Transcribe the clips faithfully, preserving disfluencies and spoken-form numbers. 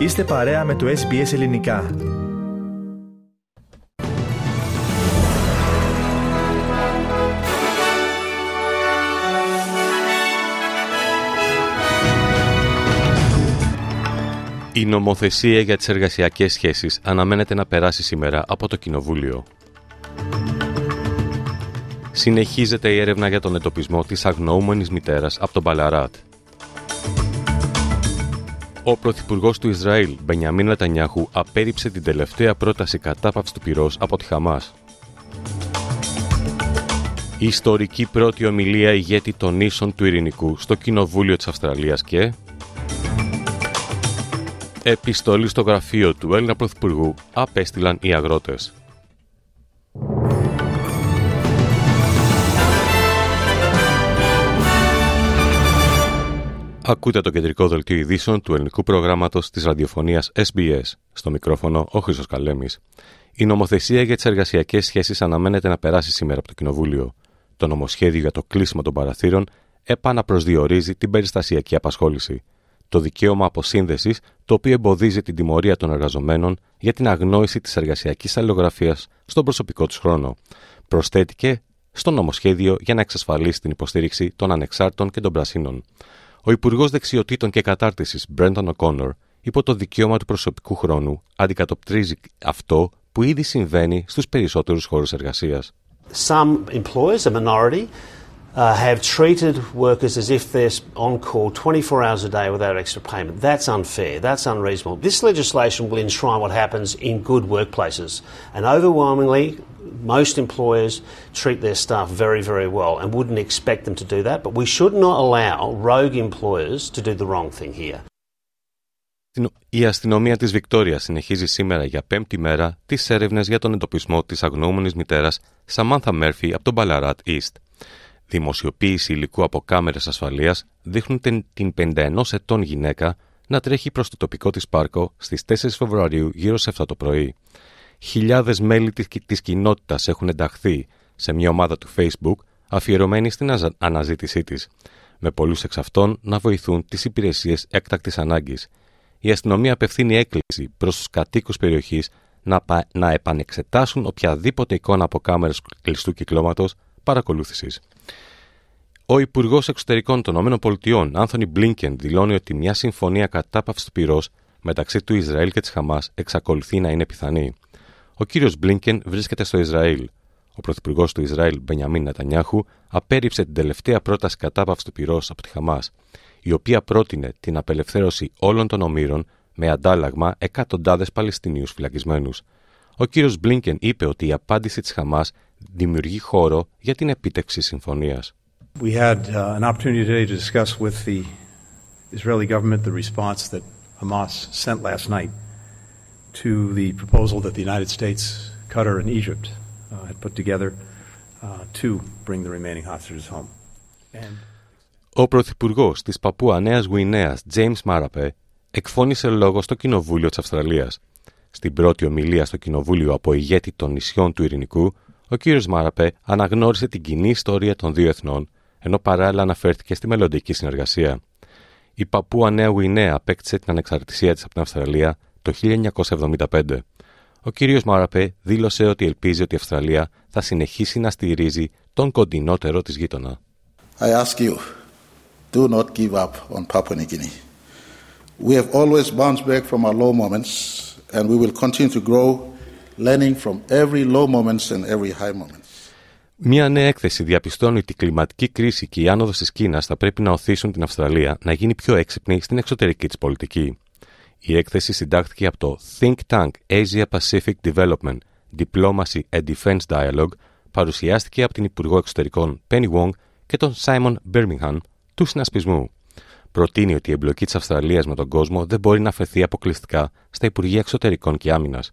Είστε παρέα με το Ες Μπι Ες Ελληνικά. Η νομοθεσία για τις εργασιακές σχέσεις αναμένεται να περάσει σήμερα από το Κοινοβούλιο. Συνεχίζεται η έρευνα για τον εντοπισμό της αγνοούμενης μητέρας από τον Μπαλαράτ. Ο Πρωθυπουργός του Ισραήλ, Μπενιαμίν Νετανιάχου, απέρριψε την τελευταία πρόταση κατάπαυσης του πυρός από τη Χαμάς. Η ιστορική πρώτη ομιλία ηγέτη των ίσων του Ειρηνικού στο Κοινοβούλιο της Αυστραλίας και... Επιστολή στο γραφείο του Έλληνα Πρωθυπουργού απέστειλαν οι αγρότες. Ακούτε το κεντρικό δελτίο ειδήσεων του ελληνικού προγράμματος της ραδιοφωνίας Ες Μπι Ες. Στο μικρόφωνο ο Χρήστος Καλέμης. Η νομοθεσία για τις εργασιακές σχέσεις αναμένεται να περάσει σήμερα από το Κοινοβούλιο. Το νομοσχέδιο για το κλείσιμο των παραθύρων επαναπροσδιορίζει την περιστασιακή απασχόληση. Το δικαίωμα αποσύνδεσης, το οποίο εμποδίζει την τιμωρία των εργαζομένων για την αγνόηση της εργασιακής αλληλογραφίας στον προσωπικό τους χρόνο, προσθέτηκε στο νομοσχέδιο για να εξασφαλίσει την υποστήριξη των ανεξάρτητων και των πρασίνων. Ο Υπουργός Δεξιοτήτων και Κατάρτισης, Μπρέντον Οκόνορ, υπό το δικαίωμα του προσωπικού χρόνου, αντικατοπτρίζει αυτό που ήδη συμβαίνει στους περισσότερους χώρους εργασίας. Some employers, a minority... Uh, have treated workers as if they're on call twenty-four hours a day without extra payment. That's unfair. That's unreasonable. This legislation will enshrine what happens in good workplaces. And overwhelmingly, most employers treat their staff very, very well and wouldn't expect them to do that. But we should not allow rogue employers to do the wrong thing here. Η αστυνομία της Βικτόριας συνεχίζει σήμερα για πέμπτη μέρα τις έρευνες για τον εντοπισμό της αγνοούμενης μητέρας Σαμάνθα Μέρφι από τον Μπαλαράτ East. Δημοσιοποίηση υλικού από κάμερες ασφαλείας δείχνουν την, την πενήντα ενός ετών γυναίκα να τρέχει προς το τοπικό της πάρκο στις τέσσερις Φεβρουαρίου γύρω σε εφτά το πρωί. Χιλιάδες μέλη της, της κοινότητας έχουν ενταχθεί σε μια ομάδα του Facebook αφιερωμένη στην αναζήτησή της, με πολλούς εξ αυτών να βοηθούν τις υπηρεσίες έκτακτης ανάγκης. Η αστυνομία απευθύνει έκκληση προς τους κατοίκους περιοχής να, να επανεξετάσουν οποιαδήποτε εικόνα από κάμερες κλειστού κυκλώματος παρακολούθησης. Ο Υπουργός Εξωτερικών των ΗΠΑ, Άνθονι Μπλίνκεν, δηλώνει ότι μια συμφωνία κατάπαυσης του πυρός μεταξύ του Ισραήλ και της Χαμάς εξακολουθεί να είναι πιθανή. Ο κύριος Μπλίνκεν βρίσκεται στο Ισραήλ. Ο Πρωθυπουργός του Ισραήλ, Μπενιαμίν Νετανιάχου, απέρριψε την τελευταία πρόταση κατάπαυσης του πυρός από τη Χαμάς, η οποία πρότεινε την απελευθέρωση όλων των ομήρων με αντάλλαγμα εκατοντάδες Παλαιστινίους φυλακισμένους. Ο κύριος Μπλίνκεν είπε ότι η απάντηση της Χαμάς δημιουργεί χώρο για την επίτευξη συμφωνίας. We had uh, an opportunity today to discuss with the Israeli government the response that Hamas sent last night to the proposal that the United States, Qatar and Egypt uh, had put together uh, to bring the remaining hostages home. And... Ο Πρωθυπουργός της Παππούα Νέας Γουινέας, Τζέιμς Μάραπε, εκφώνησε λόγο στο Κοινοβούλιο της Αυστραλίας. Στην πρώτη ομιλία στο Κοινοβούλιο από ηγέτη των νησιών του Ειρηνικού, ο κύριος Μάραπε αναγνώρισε την κοινή ιστορία των δύο εθνών, ενώ παράλληλα αναφέρθηκε στη μελλοντική συνεργασία. Η Παππούα Νέα Γουινέα απέκτησε την ανεξαρτησία της από την Αυστραλία το χίλια εννιακόσια εβδομήντα πέντε. Ο κύριος Μάραπε δήλωσε ότι ελπίζει ότι η Αυστραλία θα συνεχίσει να στηρίζει τον κοντινότερο της γείτονα. I ask you, do not give up on Papua New Guinea. We have always bounced back from our low moments and we will continue to grow. Learning from every low moments and every high moments. Μια νέα έκθεση διαπιστώνει ότι η κλιματική κρίση και η άνοδος της Κίνας θα πρέπει να οθήσουν την Αυστραλία να γίνει πιο έξυπνη στην εξωτερική της πολιτική. Η έκθεση συντάχθηκε από το Think Tank Asia Pacific Development Diplomacy and Defense Dialogue, παρουσιάστηκε από την Υπουργό Εξωτερικών Penny Wong και τον Simon Birmingham του συνασπισμού. Προτείνει ότι η εμπλοκή της Αυστραλίας με τον κόσμο δεν μπορεί να αφαιθεί αποκλειστικά στα Υπουργεία Εξωτερικών και Άμυνας.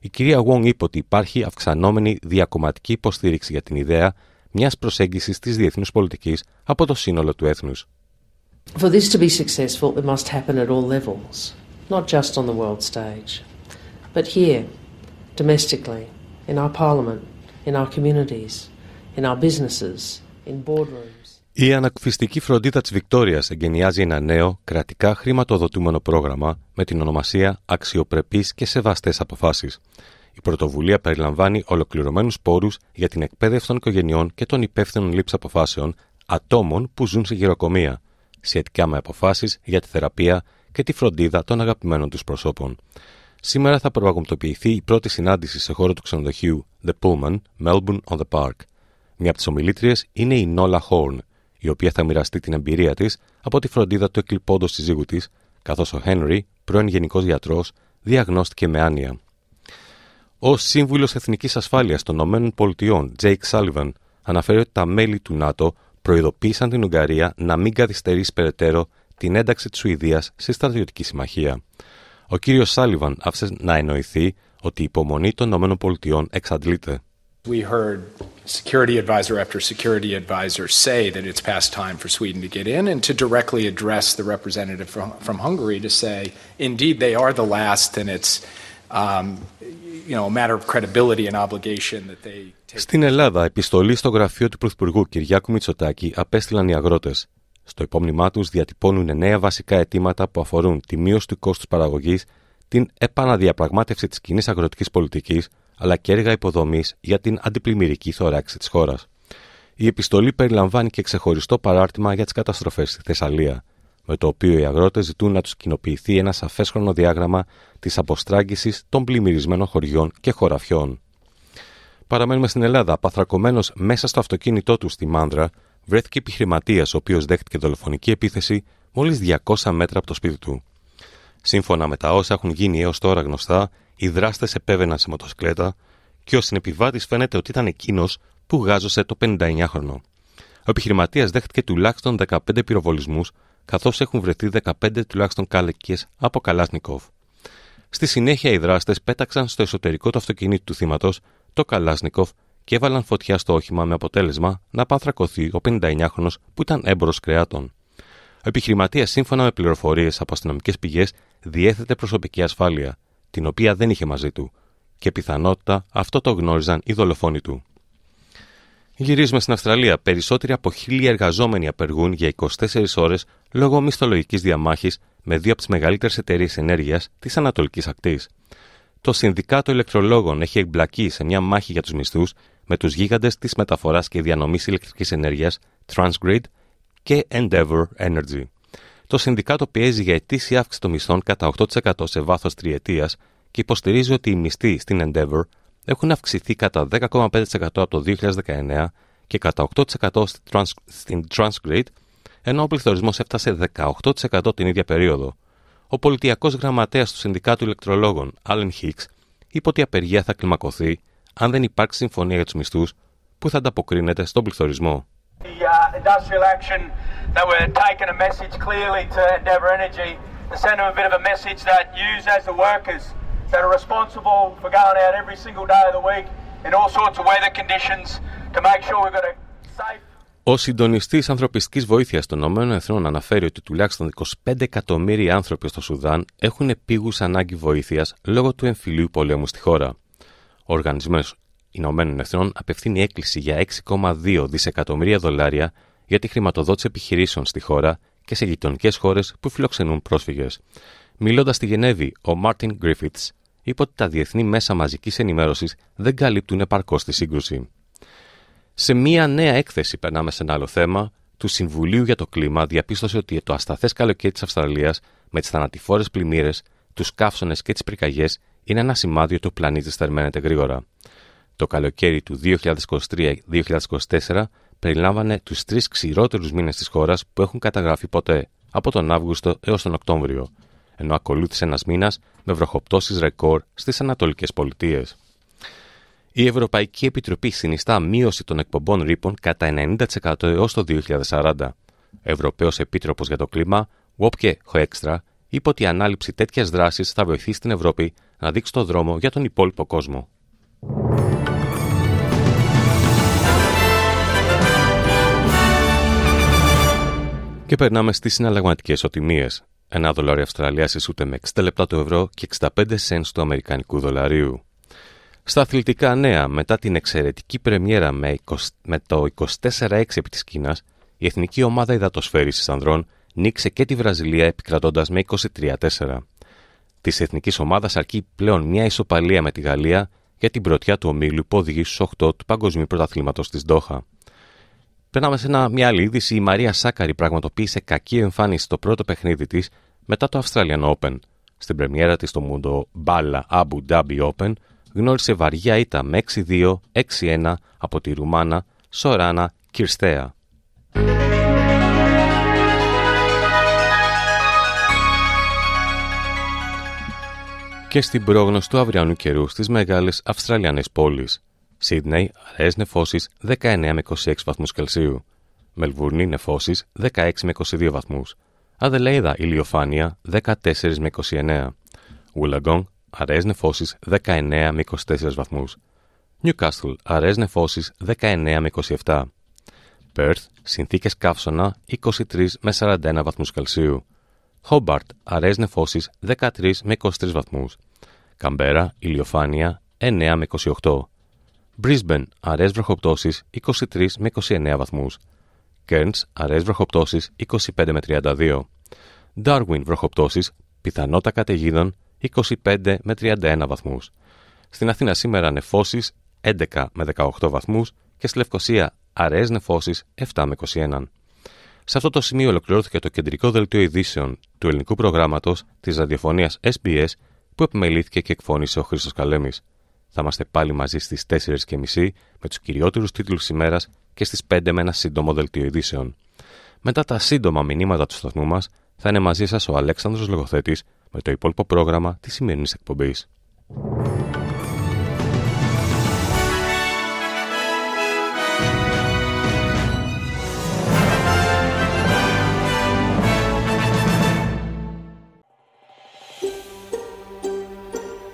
Η κυρία Wong είπε ότι υπάρχει αυξανόμενη διακομματική υποστήριξη για την ιδέα μιας προσέγγισης της διεθνούς πολιτικής από το σύνολο του έθνους. For this to be successful, it must happen at all levels, not just on the world stage, but here, domestically, in our parliament, in our communities, in our businesses, in boardrooms. Η ανακουφιστική φροντίδα της Βικτόριας εγκαινιάζει ένα νέο, κρατικά χρηματοδοτούμενο πρόγραμμα με την ονομασία Αξιοπρεπής και Σεβαστές Αποφάσεις. Η πρωτοβουλία περιλαμβάνει ολοκληρωμένους πόρους για την εκπαίδευση των οικογενειών και των υπεύθυνων λήψης αποφάσεων ατόμων που ζουν σε γυροκομεία, σχετικά με αποφάσεις για τη θεραπεία και τη φροντίδα των αγαπημένων τους προσώπων. Σήμερα θα πραγματοποιηθεί η πρώτη συνάντηση σε χώρο του ξενοδοχείου The Pullman, Melbourne on the Park. Μια από τις ομιλήτριες είναι η Νόλα Χόρν, η οποία θα μοιραστεί την εμπειρία της από τη φροντίδα του εκλειπώντος συζύγου της, καθώς ο Χένρι, πρώην γενικός γιατρός, διαγνώστηκε με άνοια. Ο σύμβουλος Εθνικής Ασφάλειας των ΗΠΑ, Τζέικ Σάλιβαν, αναφέρει ότι τα μέλη του ΝΑΤΟ προειδοποίησαν την Ουγγαρία να μην καθυστερήσει περαιτέρω την ένταξη της Σουηδίας στη στρατιωτική συμμαχία. Ο κύριος Σάλιβαν άφησε να εννοηθεί ότι η υπομονή των ΗΠΑ εξαντλείται. We heard security advisor after security advisor say that it's past time for Sweden to get in and to directly address the representative from, from Hungary to say, indeed, they are the last and it's um, you know, a matter of credibility and obligation that they take. Στην Ελλάδα, επιστολή στο γραφείο του Πρωθυπουργού Κυριάκου Μητσοτάκη απέστειλαν οι αγρότες. Στο υπόμνημά τους διατυπώνουν εννέα βασικά αιτήματα που αφορούν τη μείωση του κόστους παραγωγής, την επαναδιαπραγμάτευση της κοινής αγροτικής πολιτικής, αλλά και έργα υποδομής για την αντιπλημμυρική θώραξη της χώρας. Η επιστολή περιλαμβάνει και ξεχωριστό παράρτημα για τις καταστροφές στη Θεσσαλία, με το οποίο οι αγρότες ζητούν να τους κοινοποιηθεί ένα σαφές χρονοδιάγραμμα της αποστράγγισης των πλημμυρισμένων χωριών και χωραφιών. Παραμένουμε στην Ελλάδα. Παθρακωμένος μέσα στο αυτοκίνητό του στη Μάνδρα, βρέθηκε επιχειρηματίας, ο οποίος δέχτηκε δολοφονική επίθεση μόλις διακόσια μέτρα από το σπίτι του. Σύμφωνα με τα όσα έχουν γίνει έως τώρα γνωστά, οι δράστες επέβαιναν σε μοτοσυκλέτα και ο συνεπιβάτης φαίνεται ότι ήταν εκείνος που γάζωσε το πενηνταεννιάχρονο. Ο επιχειρηματίας δέχτηκε τουλάχιστον δεκαπέντε πυροβολισμούς, καθώς έχουν βρεθεί δεκαπέντε τουλάχιστον κάλικες από Καλάσνικοφ. Στη συνέχεια, οι δράστες πέταξαν στο εσωτερικό του αυτοκινήτου του θύματος το Καλάσνικοφ και έβαλαν φωτιά στο όχημα με αποτέλεσμα να παθρακωθεί ο πενηνταεννιάχρονος που ήταν έμπορος κρεάτων. Ο επιχειρηματίας, σύμφωνα με πληροφορίες από αστυνομικές πηγές, διέθετε προσωπική ασφάλεια, την οποία δεν είχε μαζί του, και πιθανότητα αυτό το γνώριζαν οι δολοφόνοι του. Γυρίζουμε στην Αυστραλία. Περισσότεροι από χίλιοι εργαζόμενοι απεργούν για είκοσι τέσσερις ώρες λόγω μισθολογικής διαμάχης με δύο από τις μεγαλύτερες εταιρείες ενέργειας της Ανατολικής Ακτής. Το Συνδικάτο Ηλεκτρολόγων έχει εμπλακεί σε μια μάχη για τους μισθούς με τους γίγαντες της μεταφοράς και διανομής ηλεκτρικής ενέργειας TransGrid και Endeavour Energy. Το συνδικάτο πιέζει για ετήσια αύξηση των μισθών κατά οκτώ τοις εκατό σε βάθος τριετίας και υποστηρίζει ότι οι μισθοί στην Endeavour έχουν αυξηθεί κατά δέκα κόμμα πέντε τοις εκατό από το δύο χιλιάδες δεκαεννέα και κατά οκτώ τοις εκατό στην TransGrid, ενώ ο πληθωρισμός έφτασε δεκαοκτώ τοις εκατό την ίδια περίοδο. Ο πολιτιακός γραμματέας του Συνδικάτου Ηλεκτρολόγων, Alan Hicks, είπε ότι η απεργία θα κλιμακωθεί αν δεν υπάρξει συμφωνία για τους μισθούς που θα ανταποκρίνεται στον πληθωρισμό. The uh, industrial action that we're taking a message clearly to Endeavour Energy to send them a bit of a message that you as the workers that are responsible for going out every single day of the week in all sorts of weather conditions to make sure we've got a safe. Ο συντονιστής ανθρωπιστικής βοήθειας των ΗΠΑ αναφέρει ότι τουλάχιστον είκοσι πέντε εκατομμύρια άνθρωποι στο Σουδάν έχουν επίγουσα ανάγκη βοήθειας λόγω του εμφυλίου πολέμου στη χώρα. Ο οργανισμός Ηνωμένων Εθνών απευθύνει έκκληση για έξι κόμμα δύο δισεκατομμύρια δολάρια για τη χρηματοδότηση επιχειρήσεων στη χώρα και σε γειτονικές χώρες που φιλοξενούν πρόσφυγες. Μιλώντας στη Γενέβη, ο Μάρτιν Γκρίφιτς είπε ότι τα διεθνή μέσα μαζικής ενημέρωσης δεν καλύπτουν επαρκώς τη σύγκρουση. Σε μία νέα έκθεση, περνάμε σε ένα άλλο θέμα, του Συμβουλίου για το Κλίμα διαπίστωσε ότι το ασταθές καλοκαίρι της Αυστραλίας με τις θανατηφόρες πλημμύρες, τους καύσονες και τις πυρκαγιές είναι ένα σημάδι ότι ο πλανήτης θερμαίνεται γρήγορα. Το καλοκαίρι του δύο χιλιάδες είκοσι τρία δύο χιλιάδες είκοσι τέσσερα περιλάμβανε τους τρεις ξηρότερους μήνες της χώρας που έχουν καταγραφεί ποτέ, από τον Αύγουστο έως τον Οκτώβριο, ενώ ακολούθησε ένας μήνας με βροχοπτώσεις ρεκόρ στις ανατολικές πολιτείες. Η Ευρωπαϊκή Επιτροπή συνιστά μείωση των εκπομπών ρήπων κατά ενενήντα τοις εκατό έως το δύο χιλιάδες σαράντα. Ο Ευρωπαίος Επίτροπος για το Κλίμα, Wopke Hoekstra, είπε ότι η ανάληψη τέτοιας δράσης θα βοηθήσει την Ευρώπη να δείξει το δρόμο για τον υπόλοιπο κόσμο. Και περνάμε στις συναλλαγματικές ισοτιμίες. Ένα δολάριο Αυστραλίας ισούται με εξήντα λεπτά του ευρώ και εξήντα πέντε σεντς του αμερικανικού δολαρίου. Στα αθλητικά νέα, μετά την εξαιρετική πρεμιέρα με, είκοσι, με το είκοσι τέσσερα έξι επί της Κίνας, Η Εθνική Ομάδα Υδατοσφαίρισης Ανδρών νίκησε και τη Βραζιλία επικρατώντας με είκοσι τρία τέσσερα. Της Εθνικής Ομάδας αρκεί πλέον μια ισοπαλία με τη Γαλλία για την πρωτιά του ομίλου που οδηγεί στους οκτώ του Παγκοσμίου Πρωταθλήματος της Ντόχα. Περνάμε σε ένα, μια άλλη είδηση. Η Μαρία Σάκαρη πραγματοποίησε κακή εμφάνιση στο πρώτο παιχνίδι της μετά το Australian Open. Στην πρεμιέρα της στο Μούντο Μπάλα Αμπου Ντάμπι Open γνώρισε βαριά ήττα με έξι δύο έξι ένα από τη Ρουμάνα Σωράνα Κυρστέα. Και στην πρόγνωση του αυριανού καιρού στις μεγάλες Αυστραλιανές πόλεις. Σίδνεϊ, αραιές νεφώσεις δεκαεννέα με είκοσι έξι βαθμούς Κελσίου. Μελβούρνη, νεφώσεις δεκαέξι με είκοσι δύο βαθμούς. Αδελαίδα, ηλιοφάνεια δεκατέσσερα με είκοσι εννέα. Ουλλαγκόνγκ, αραιές νεφώσεις δεκαεννέα με είκοσι τέσσερα βαθμούς. Νιουκάστλ, αραιές νεφώσεις δεκαεννέα με είκοσι επτά. Πέρθ, συνθήκες καύσωνα είκοσι τρία με σαράντα ένα βαθμούς Κελσίου. Χόμπαρτ, αραιές νεφώσεις δεκατρία με είκοσι τρία βαθμούς. Καμπέρα, ηλιοφάνεια εννέα με είκοσι οκτώ. Μπρίσμπεν, αραιές βροχοπτώσεις είκοσι τρία με είκοσι εννέα βαθμούς. Κέρνς, αραιές βροχοπτώσεις είκοσι πέντε με τριάντα δύο. Ντάρουιν, βροχοπτώσεις, πιθανότητα καταιγίδων είκοσι πέντε με τριάντα ένα βαθμούς. Στην Αθήνα σήμερα νεφώσεις έντεκα με δεκαοκτώ βαθμούς και στη Λευκοσία αραιές νεφώσεις επτά με είκοσι ένα. Σε αυτό το σημείο ολοκληρώθηκε το κεντρικό δελτίο ειδήσεων του ελληνικού προγράμματος της ραδιοφωνίας Ες Μπι Ες που επιμελήθηκε και εκφώνησε ο Χρήστος Καλέμης. Θα είμαστε πάλι μαζί στις τέσσερις και μισή με τους κυριότερους τίτλους της ημέρας και στις πέντε με ένα σύντομο δελτίο ειδήσεων. Μετά τα σύντομα μηνύματα του σταθμού μας θα είναι μαζί σας ο Αλέξανδρος Λογοθέτης με το υπόλοιπο πρόγραμμα της σημερινής εκπομπής.